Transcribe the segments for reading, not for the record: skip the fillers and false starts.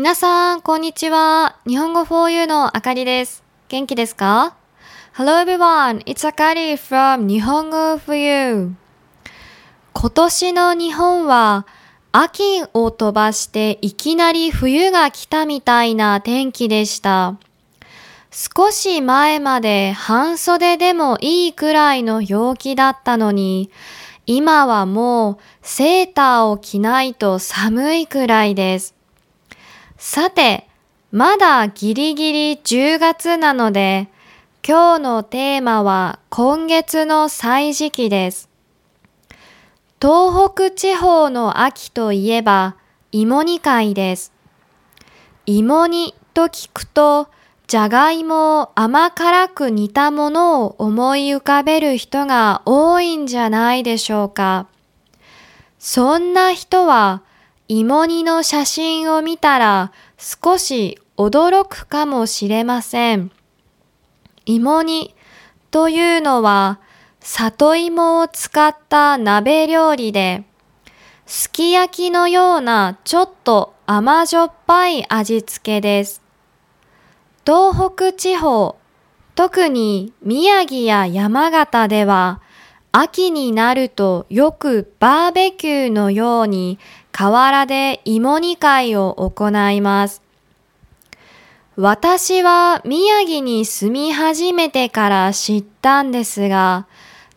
皆さん、こんにちは。日本語 4U のあかりです。元気ですか ？Hello everyone, it's Akari from 日本語 4U。今年の日本は秋を飛ばしていきなり冬が来たみたいな天気でした。少し前まで半袖でもいいくらいの陽気だったのに、今はもうセーターを着ないと寒いくらいです。さて、まだギリギリ10月なので、今日のテーマは今月の歳時期です。東北地方の秋といえば芋煮会です。芋煮と聞くと、じゃがいもを甘辛く煮たものを思い浮かべる人が多いんじゃないでしょうか。そんな人は芋煮の写真を見たら少し驚くかもしれません。芋煮というのは里芋を使った鍋料理で、すき焼きのようなちょっと甘じょっぱい味付けです。東北地方、特に宮城や山形では、秋になるとよくバーベキューのように河原で芋煮会を行います。私は宮城に住み始めてから知ったんですが、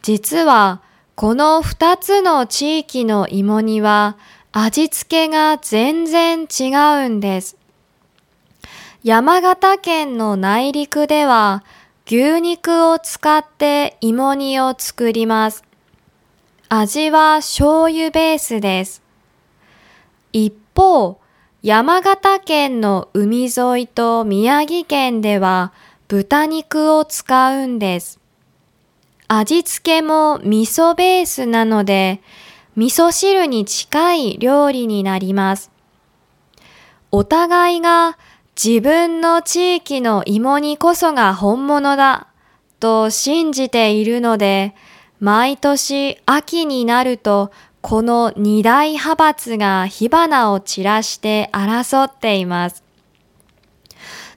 実はこの2つの地域の芋煮は味付けが全然違うんです。山形県の内陸では牛肉を使って芋煮を作ります。味は醤油ベースです。一方、山形県の海沿いと宮城県では豚肉を使うんです。味付けも味噌ベースなので、味噌汁に近い料理になります。お互いが自分の地域の芋煮こそが本物だと信じているので、毎年秋になるとこの二大派閥が火花を散らして争っています。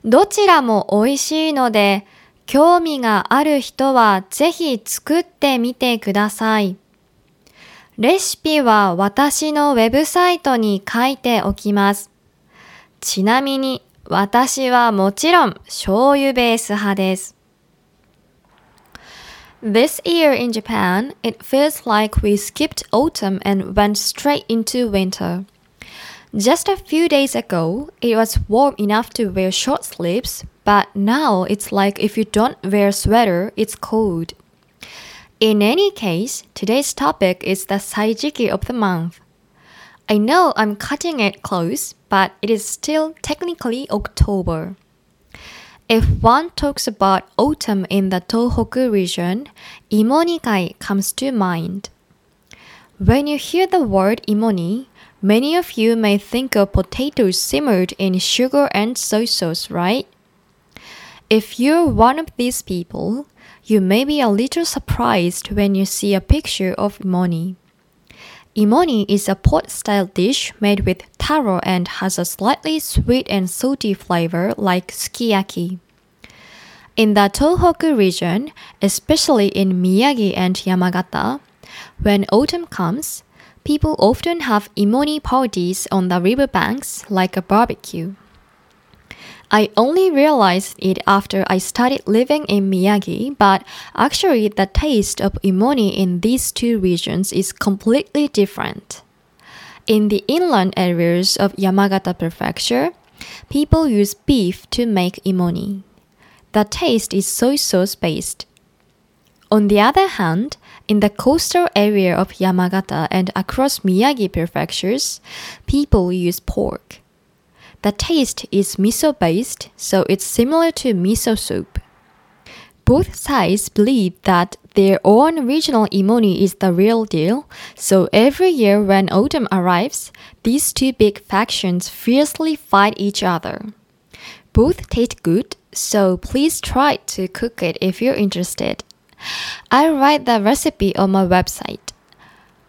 どちらも美味しいので、興味がある人はぜひ作ってみてください。レシピは私のウェブサイトに書いておきます。ちなみに、私はもちろん醤油ベース派です。This year in Japan, it feels like we skipped autumn and went straight into winter. Just a few days ago, it was warm enough to wear short sleeves, but now it's like if you don't wear a sweater, it's cold. In any case, today's topic is the Saijiki of the month.I know I'm cutting it close, but it is still technically October. If one talks about autumn in the Tohoku region, Imonikai comes to mind. When you hear the word imoni, many of you may think of potatoes simmered in sugar and soy sauce, right? If you're one of these people, you may be a little surprised when you see a picture of imoni.Imoni is a pot-style dish made with taro and has a slightly sweet and salty flavor like sukiyaki. In the Tohoku region, especially in Miyagi and Yamagata, when autumn comes, people often have imoni parties on the riverbanks like a barbecue. I only realized it after I started living in Miyagi, but actually the taste of imoni in these two regions is completely different. In the inland areas of Yamagata Prefecture, people use beef to make imoni. The taste is soy sauce based. On the other hand, in the coastal area of Yamagata and across Miyagi prefectures, people use pork.The taste is miso-based, so it's similar to miso soup. Both sides believe that their own regional imoni is the real deal, so every year when autumn arrives, these two big factions fiercely fight each other. Both taste good, so please try to cook it if you're interested. I write the recipe on my website.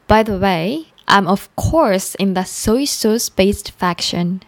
By the way, I'm of course in the soy sauce-based faction.